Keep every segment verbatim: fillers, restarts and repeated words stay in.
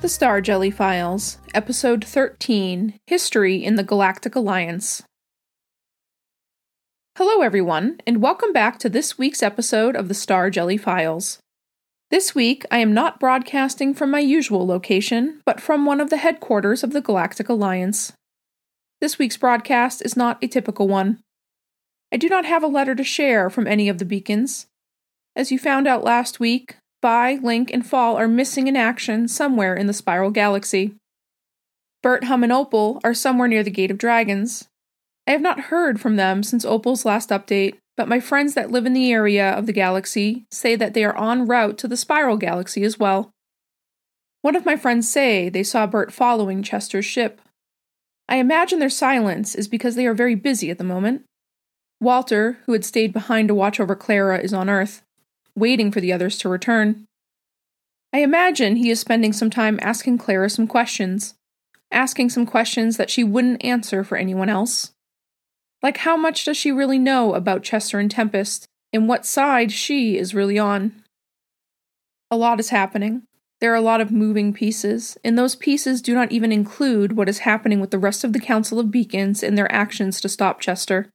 The Star Jelly Files, Episode thirteen, History in the Galactic Alliance. Hello everyone, and welcome back to this week's episode of the Star Jelly Files. This week, I am not broadcasting from my usual location, but from one of the headquarters of the Galactic Alliance. This week's broadcast is not a typical one. I do not have a letter to share from any of the beacons. As you found out last week, Vi, Link, and Fall are missing in action somewhere in the Spiral Galaxy. Bert, Hum, and Opal are somewhere near the Gate of Dragons. I have not heard from them since Opal's last update, but my friends that live in the area of the galaxy say that they are en route to the Spiral Galaxy as well. One of my friends say they saw Bert following Chester's ship. I imagine their silence is because they are very busy at the moment. Walter, who had stayed behind to watch over Clara, is on Earth, waiting for the others to return. I imagine he is spending some time asking Clara some questions, asking some questions that she wouldn't answer for anyone else. Like, how much does she really know about Chester and Tempest, and what side she is really on? A lot is happening. There are a lot of moving pieces, and those pieces do not even include what is happening with the rest of the Council of Beacons and their actions to stop Chester.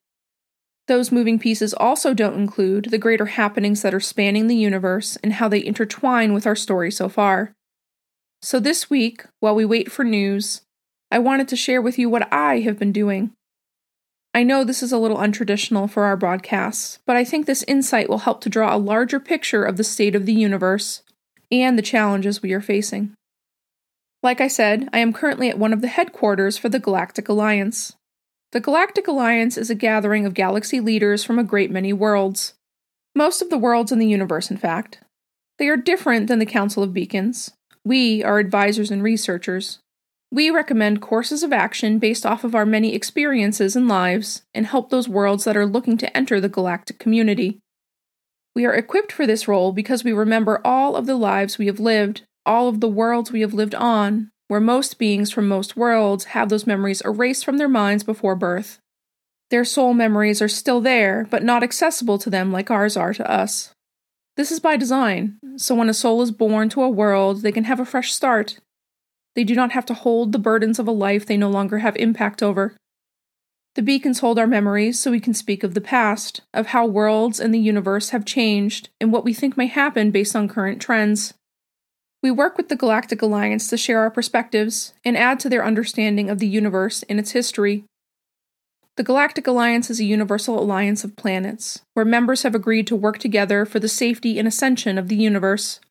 Those moving pieces also don't include the greater happenings that are spanning the universe and how they intertwine with our story so far. So this week, while we wait for news, I wanted to share with you what I have been doing. I know this is a little untraditional for our broadcasts, but I think this insight will help to draw a larger picture of the state of the universe and the challenges we are facing. Like I said, I am currently at one of the headquarters for the Galactic Alliance. The Galactic Alliance is a gathering of galaxy leaders from a great many worlds. Most of the worlds in the universe, in fact. They are different than the Council of Beacons. We are advisors and researchers. We recommend courses of action based off of our many experiences and lives, and help those worlds that are looking to enter the galactic community. We are equipped for this role because we remember all of the lives we have lived, all of the worlds we have lived on, where most beings from most worlds have those memories erased from their minds before birth. Their soul memories are still there, but not accessible to them like ours are to us. This is by design, so when a soul is born to a world, they can have a fresh start. They do not have to hold the burdens of a life they no longer have impact over. The beacons hold our memories so we can speak of the past, of how worlds and the universe have changed, and what we think may happen based on current trends. We work with the Galactic Alliance to share our perspectives and add to their understanding of the universe and its history. The Galactic Alliance is a universal alliance of planets, where members have agreed to work together for the safety and ascension of the universe.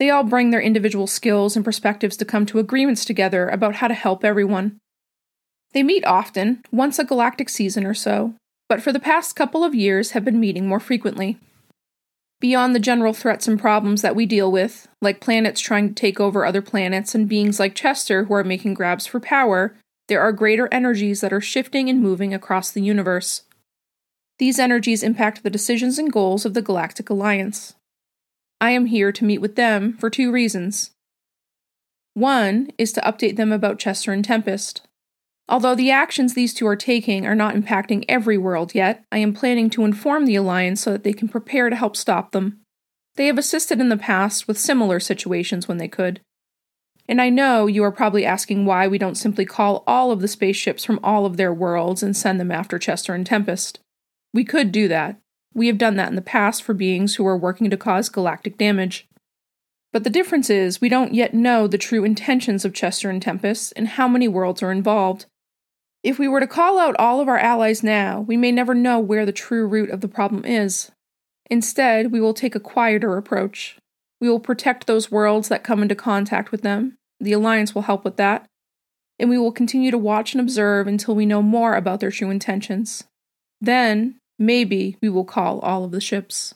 They all bring their individual skills and perspectives to come to agreements together about how to help everyone. They meet often, once a galactic season or so, but for the past couple of years have been meeting more frequently. Beyond the general threats and problems that we deal with, like planets trying to take over other planets and beings like Chester who are making grabs for power, there are greater energies that are shifting and moving across the universe. These energies impact the decisions and goals of the Galactic Alliance. I am here to meet with them for two reasons. One is to update them about Chester and Tempest. Although the actions these two are taking are not impacting every world yet, I am planning to inform the Alliance so that they can prepare to help stop them. They have assisted in the past with similar situations when they could. And I know you are probably asking why we don't simply call all of the spaceships from all of their worlds and send them after Chester and Tempest. We could do that. We have done that in the past for beings who are working to cause galactic damage. But the difference is, we don't yet know the true intentions of Chester and Tempest and how many worlds are involved. If we were to call out all of our allies now, we may never know where the true root of the problem is. Instead, we will take a quieter approach. We will protect those worlds that come into contact with them. The Alliance will help with that. And we will continue to watch and observe until we know more about their true intentions. Then, maybe, we will call all of the ships.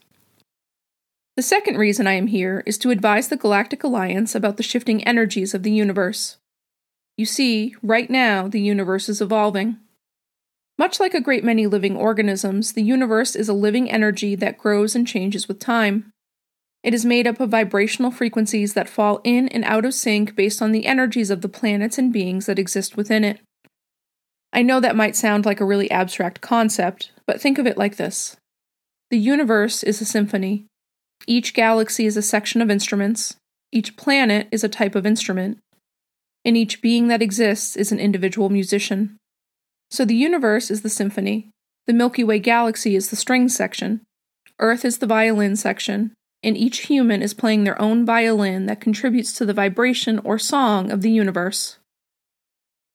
The second reason I am here is to advise the Galactic Alliance about the shifting energies of the universe. You see, right now, the universe is evolving. Much like a great many living organisms, the universe is a living energy that grows and changes with time. It is made up of vibrational frequencies that fall in and out of sync based on the energies of the planets and beings that exist within it. I know that might sound like a really abstract concept, but think of it like this. The universe is a symphony. Each galaxy is a section of instruments. Each planet is a type of instrument, and each being that exists is an individual musician. So the universe is the symphony, the Milky Way galaxy is the strings section, Earth is the violin section, and each human is playing their own violin that contributes to the vibration or song of the universe.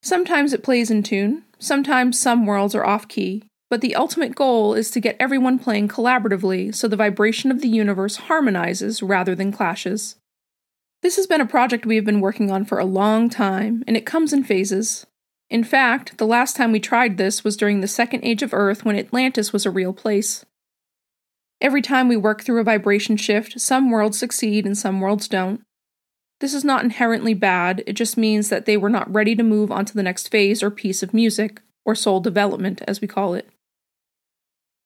Sometimes it plays in tune, sometimes some worlds are off-key, but the ultimate goal is to get everyone playing collaboratively so the vibration of the universe harmonizes rather than clashes. This has been a project we have been working on for a long time, and it comes in phases. In fact, the last time we tried this was during the Second Age of Earth when Atlantis was a real place. Every time we work through a vibration shift, some worlds succeed and some worlds don't. This is not inherently bad, it just means that they were not ready to move on to the next phase or piece of music, or soul development, as we call it.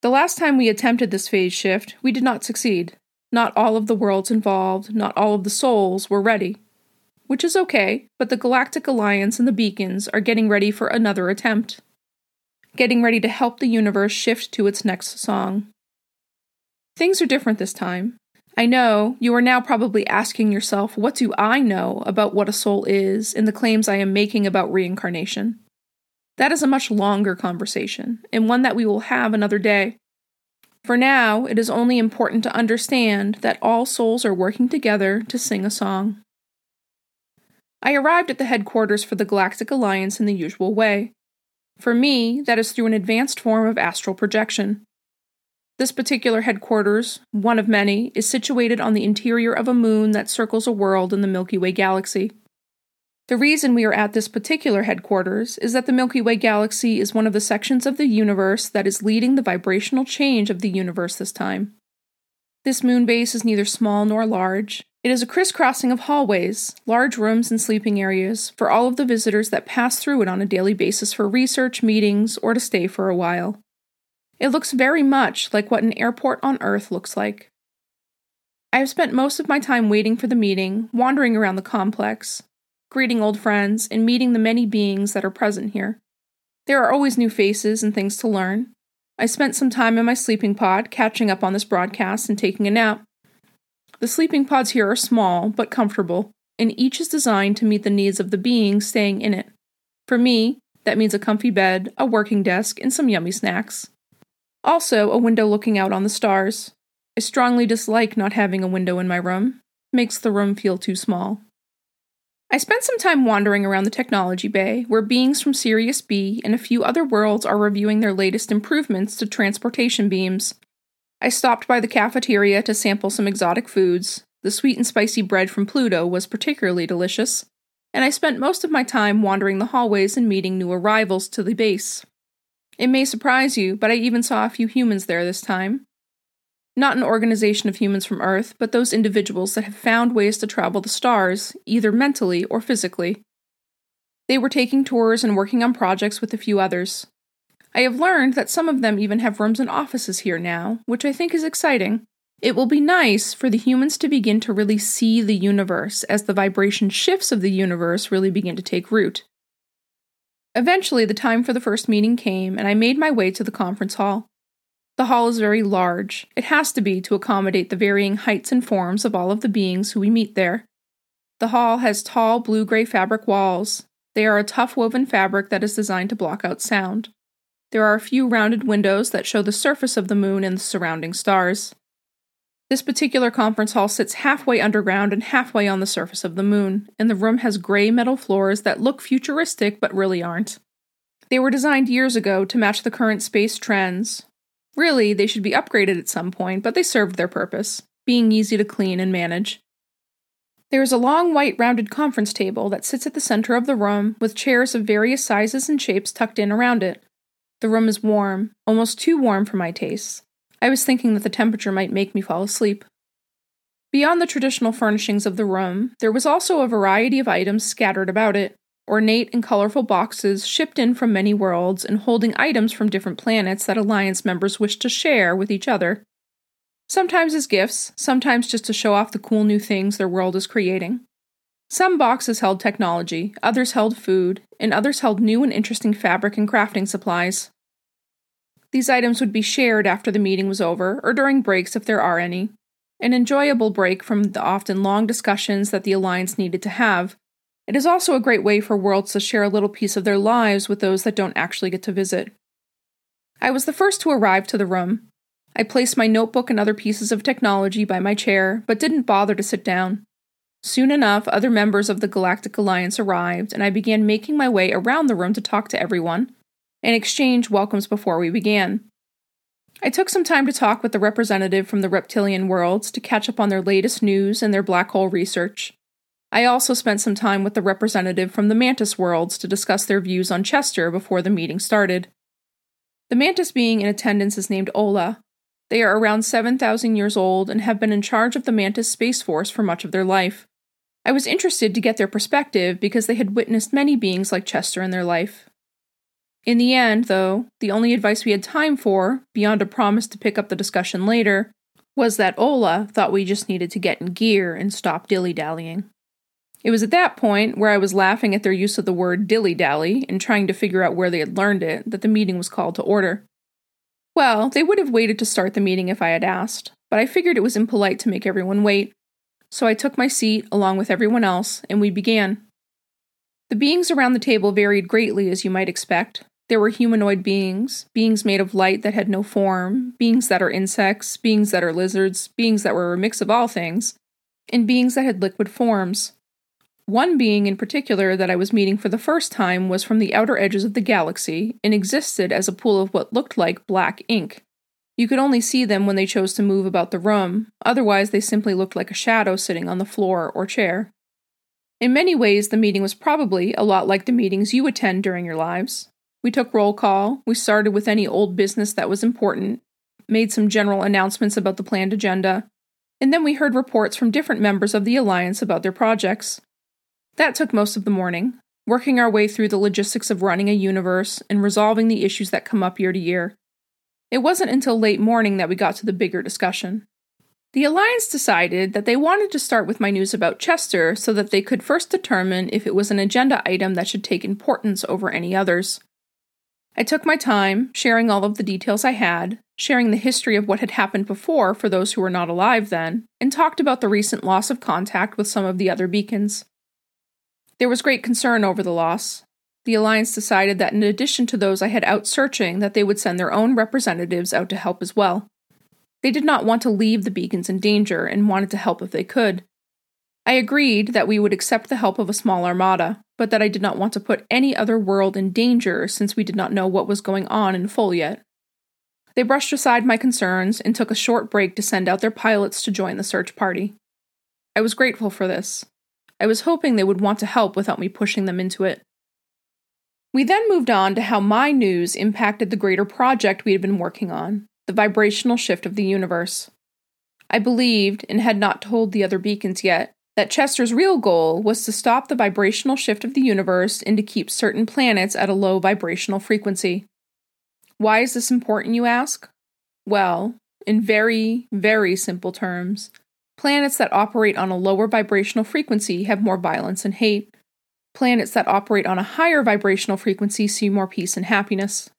The last time we attempted this phase shift, we did not succeed. Not all of the worlds involved, not all of the souls were ready. Which is okay, but the Galactic Alliance and the Beacons are getting ready for another attempt. Getting ready to help the universe shift to its next song. Things are different this time. I know you are now probably asking yourself, what do I know about what a soul is and the claims I am making about reincarnation? That is a much longer conversation, and one that we will have another day. For now, it is only important to understand that all souls are working together to sing a song. I arrived at the headquarters for the Galactic Alliance in the usual way. For me, that is through an advanced form of astral projection. This particular headquarters, one of many, is situated on the interior of a moon that circles a world in the Milky Way galaxy. The reason we are at this particular headquarters is that the Milky Way galaxy is one of the sections of the universe that is leading the vibrational change of the universe this time. This moon base is neither small nor large. It is a crisscrossing of hallways, large rooms, and sleeping areas for all of the visitors that pass through it on a daily basis for research, meetings, or to stay for a while. It looks very much like what an airport on Earth looks like. I have spent most of my time waiting for the meeting, wandering around the complex, greeting old friends, and meeting the many beings that are present here. There are always new faces and things to learn. I spent some time in my sleeping pod, catching up on this broadcast and taking a nap. The sleeping pods here are small, but comfortable, and each is designed to meet the needs of the beings staying in it. For me, that means a comfy bed, a working desk, and some yummy snacks. Also, a window looking out on the stars. I strongly dislike not having a window in my room. Makes the room feel too small. I spent some time wandering around the technology bay, where beings from Sirius B and a few other worlds are reviewing their latest improvements to transportation beams. I stopped by the cafeteria to sample some exotic foods. The sweet and spicy bread from Pluto was particularly delicious, and I spent most of my time wandering the hallways and meeting new arrivals to the base. It may surprise you, but I even saw a few humans there this time. Not an organization of humans from Earth, but those individuals that have found ways to travel the stars, either mentally or physically. They were taking tours and working on projects with a few others. I have learned that some of them even have rooms and offices here now, which I think is exciting. It will be nice for the humans to begin to really see the universe as the vibration shifts of the universe really begin to take root. Eventually, the time for the first meeting came, and I made my way to the conference hall. The hall is very large. It has to be to accommodate the varying heights and forms of all of the beings who we meet there. The hall has tall blue-gray fabric walls. They are a tough woven fabric that is designed to block out sound. There are a few rounded windows that show the surface of the moon and the surrounding stars. This particular conference hall sits halfway underground and halfway on the surface of the moon, and the room has gray metal floors that look futuristic but really aren't. They were designed years ago to match the current space trends. Really, they should be upgraded at some point, but they served their purpose, being easy to clean and manage. There is a long white rounded conference table that sits at the center of the room, with chairs of various sizes and shapes tucked in around it. The room is warm, almost too warm for my tastes. I was thinking that the temperature might make me fall asleep. Beyond the traditional furnishings of the room, there was also a variety of items scattered about it, ornate and colorful boxes shipped in from many worlds and holding items from different planets that Alliance members wished to share with each other. Sometimes as gifts, sometimes just to show off the cool new things their world is creating. Some boxes held technology, others held food, and others held new and interesting fabric and crafting supplies. These items would be shared after the meeting was over, or during breaks if there are any. an enjoyable break from the often long discussions that the Alliance needed to have. It is also a great way for worlds to share a little piece of their lives with those that don't actually get to visit. I was the first to arrive to the room. I placed my notebook and other pieces of technology by my chair, but didn't bother to sit down. Soon enough, other members of the Galactic Alliance arrived, and I began making my way around the room to talk to everyone, and exchange welcomes before we began. I took some time to talk with the representative from the reptilian worlds to catch up on their latest news and their black hole research. I also spent some time with the representative from the Mantis worlds to discuss their views on Chester before the meeting started. The Mantis being in attendance is named Ola. They are around seven thousand years old and have been in charge of the Mantis Space Force for much of their life. I was interested to get their perspective because they had witnessed many beings like Chester in their life. In the end, though, the only advice we had time for, beyond a promise to pick up the discussion later, was that Ola thought we just needed to get in gear and stop dilly-dallying. It was at that point, where I was laughing at their use of the word dilly-dally and trying to figure out where they had learned it, that the meeting was called to order. Well, they would have waited to start the meeting if I had asked, but I figured it was impolite to make everyone wait, so I took my seat along with everyone else, and we began. The beings around the table varied greatly, as you might expect. There were humanoid beings, beings made of light that had no form, beings that are insects, beings that are lizards, beings that were a mix of all things, and beings that had liquid forms. One being in particular that I was meeting for the first time was from the outer edges of the galaxy and existed as a pool of what looked like black ink. You could only see them when they chose to move about the room, otherwise they simply looked like a shadow sitting on the floor or chair. In many ways, the meeting was probably a lot like the meetings you attend during your lives. We took roll call, we started with any old business that was important, made some general announcements about the planned agenda, and then we heard reports from different members of the Alliance about their projects. That took most of the morning, working our way through the logistics of running a universe and resolving the issues that come up year to year. It wasn't until late morning that we got to the bigger discussion. The Alliance decided that they wanted to start with my news about Chester so that they could first determine if it was an agenda item that should take importance over any others. I took my time, sharing all of the details I had, sharing the history of what had happened before for those who were not alive then, and talked about the recent loss of contact with some of the other beacons. There was great concern over the loss. The Alliance decided that in addition to those I had out searching, that they would send their own representatives out to help as well. They did not want to leave the beacons in danger and wanted to help if they could. I agreed that we would accept the help of a small armada, but that I did not want to put any other world in danger since we did not know what was going on in full yet. They brushed aside my concerns and took a short break to send out their pilots to join the search party. I was grateful for this. I was hoping they would want to help without me pushing them into it. We then moved on to how my news impacted the greater project we had been working on, the vibrational shift of the universe. I believed, and had not told the other beacons yet, that Chester's real goal was to stop the vibrational shift of the universe and to keep certain planets at a low vibrational frequency. Why is this important, you ask? Well, in very, very simple terms, planets that operate on a lower vibrational frequency have more violence and hate. Planets that operate on a higher vibrational frequency see more peace and happiness.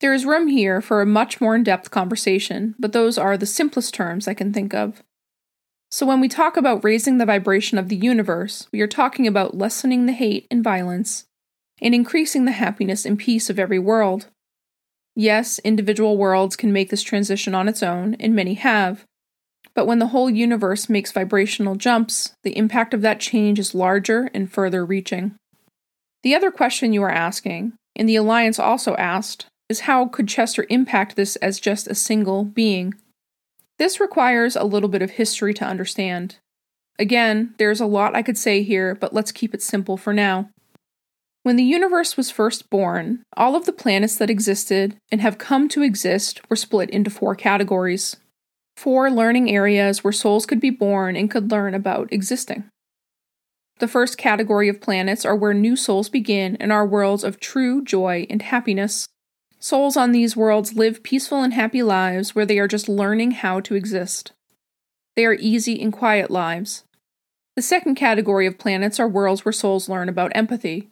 There is room here for a much more in-depth conversation, but those are the simplest terms I can think of. So when we talk about raising the vibration of the universe, we are talking about lessening the hate and violence, and increasing the happiness and peace of every world. Yes, individual worlds can make this transition on its own, and many have. But when the whole universe makes vibrational jumps, the impact of that change is larger and further reaching. The other question you are asking, and the Alliance also asked, is how could Chester impact this as just a single being? This requires a little bit of history to understand. Again, there's a lot I could say here, but let's keep it simple for now. When the universe was first born, all of the planets that existed and have come to exist were split into four categories. Four learning areas where souls could be born and could learn about existing. The first category of planets are where new souls begin and are worlds of true joy and happiness. Souls on these worlds live peaceful and happy lives where they are just learning how to exist. They are easy and quiet lives. The second category of planets are worlds where souls learn about empathy.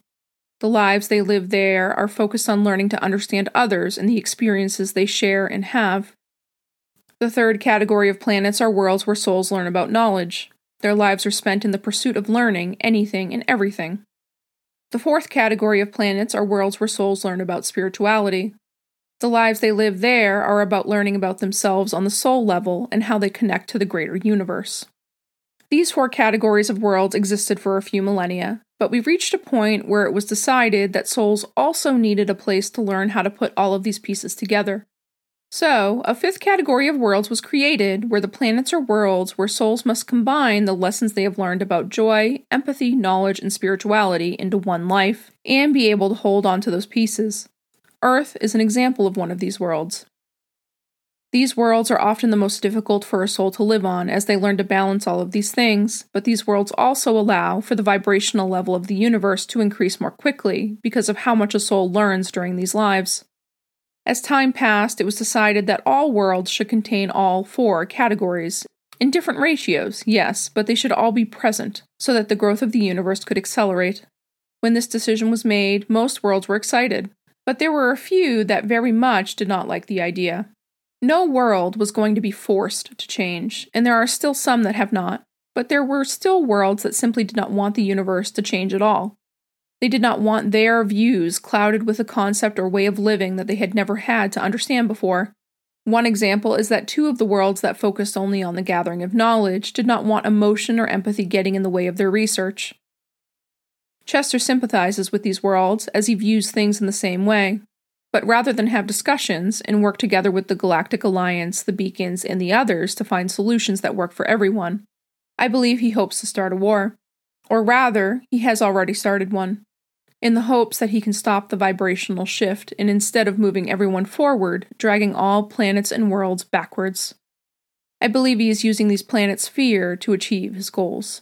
The lives they live there are focused on learning to understand others and the experiences they share and have. The third category of planets are worlds where souls learn about knowledge. Their lives are spent in the pursuit of learning anything and everything. The fourth category of planets are worlds where souls learn about spirituality. The lives they live there are about learning about themselves on the soul level and how they connect to the greater universe. These four categories of worlds existed for a few millennia, but we reached a point where it was decided that souls also needed a place to learn how to put all of these pieces together. So, a fifth category of worlds was created, where the planets are worlds where souls must combine the lessons they have learned about joy, empathy, knowledge, and spirituality into one life, and be able to hold on to those pieces. Earth is an example of one of these worlds. These worlds are often the most difficult for a soul to live on, as they learn to balance all of these things, but these worlds also allow for the vibrational level of the universe to increase more quickly because of how much a soul learns during these lives. As time passed, it was decided that all worlds should contain all four categories, in different ratios, yes, but they should all be present, so that the growth of the universe could accelerate. When this decision was made, most worlds were excited, but there were a few that very much did not like the idea. No world was going to be forced to change, and there are still some that have not, but there were still worlds that simply did not want the universe to change at all. They did not want their views clouded with a concept or way of living that they had never had to understand before. One example is that two of the worlds that focused only on the gathering of knowledge did not want emotion or empathy getting in the way of their research. Chester sympathizes with these worlds as he views things in the same way. But rather than have discussions and work together with the Galactic Alliance, the Beacons, and the others to find solutions that work for everyone, I believe he hopes to start a war. Or rather, he has already started one, in the hopes that he can stop the vibrational shift and instead of moving everyone forward, dragging all planets and worlds backwards. I believe he is using these planets' fear to achieve his goals,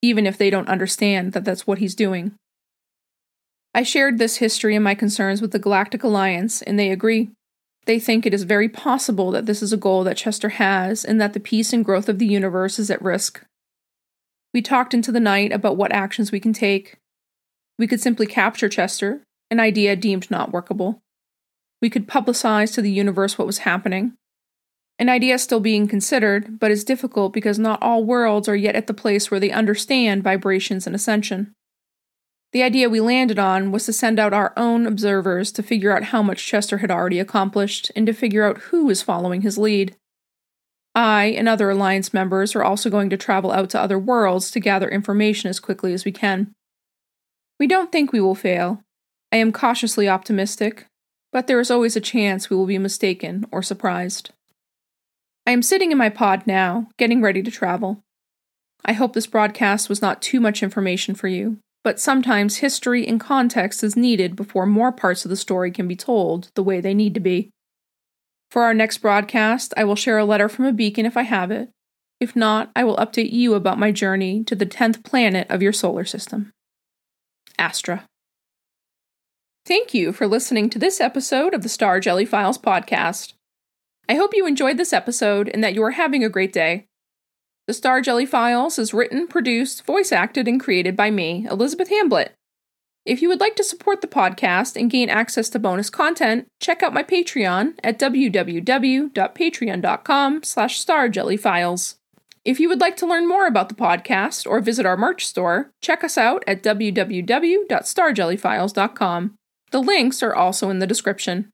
even if they don't understand that that's what he's doing. I shared this history and my concerns with the Galactic Alliance, and they agree. They think it is very possible that this is a goal that Chester has, and that the peace and growth of the universe is at risk. We talked into the night about what actions we can take. We could simply capture Chester, an idea deemed not workable. We could publicize to the universe what was happening. An idea still being considered, but is difficult because not all worlds are yet at the place where they understand vibrations and ascension. The idea we landed on was to send out our own observers to figure out how much Chester had already accomplished and to figure out who is following his lead. I and other Alliance members are also going to travel out to other worlds to gather information as quickly as we can. We don't think we will fail. I am cautiously optimistic, but there is always a chance we will be mistaken or surprised. I am sitting in my pod now, getting ready to travel. I hope this broadcast was not too much information for you. But sometimes history and context is needed before more parts of the story can be told the way they need to be. For our next broadcast, I will share a letter from a beacon if I have it. If not, I will update you about my journey to the tenth planet of your solar system. Astra. Thank you for listening to this episode of the Star Jelly Files podcast. I hope you enjoyed this episode and that you are having a great day. The Star Jelly Files is written, produced, voice-acted, and created by me, Elizabeth Hamblett. If you would like to support the podcast and gain access to bonus content, check out my Patreon at w w w dot patreon dot com slash star jelly files. If you would like to learn more about the podcast or visit our merch store, check us out at w w w dot star jelly files dot com. The links are also in the description.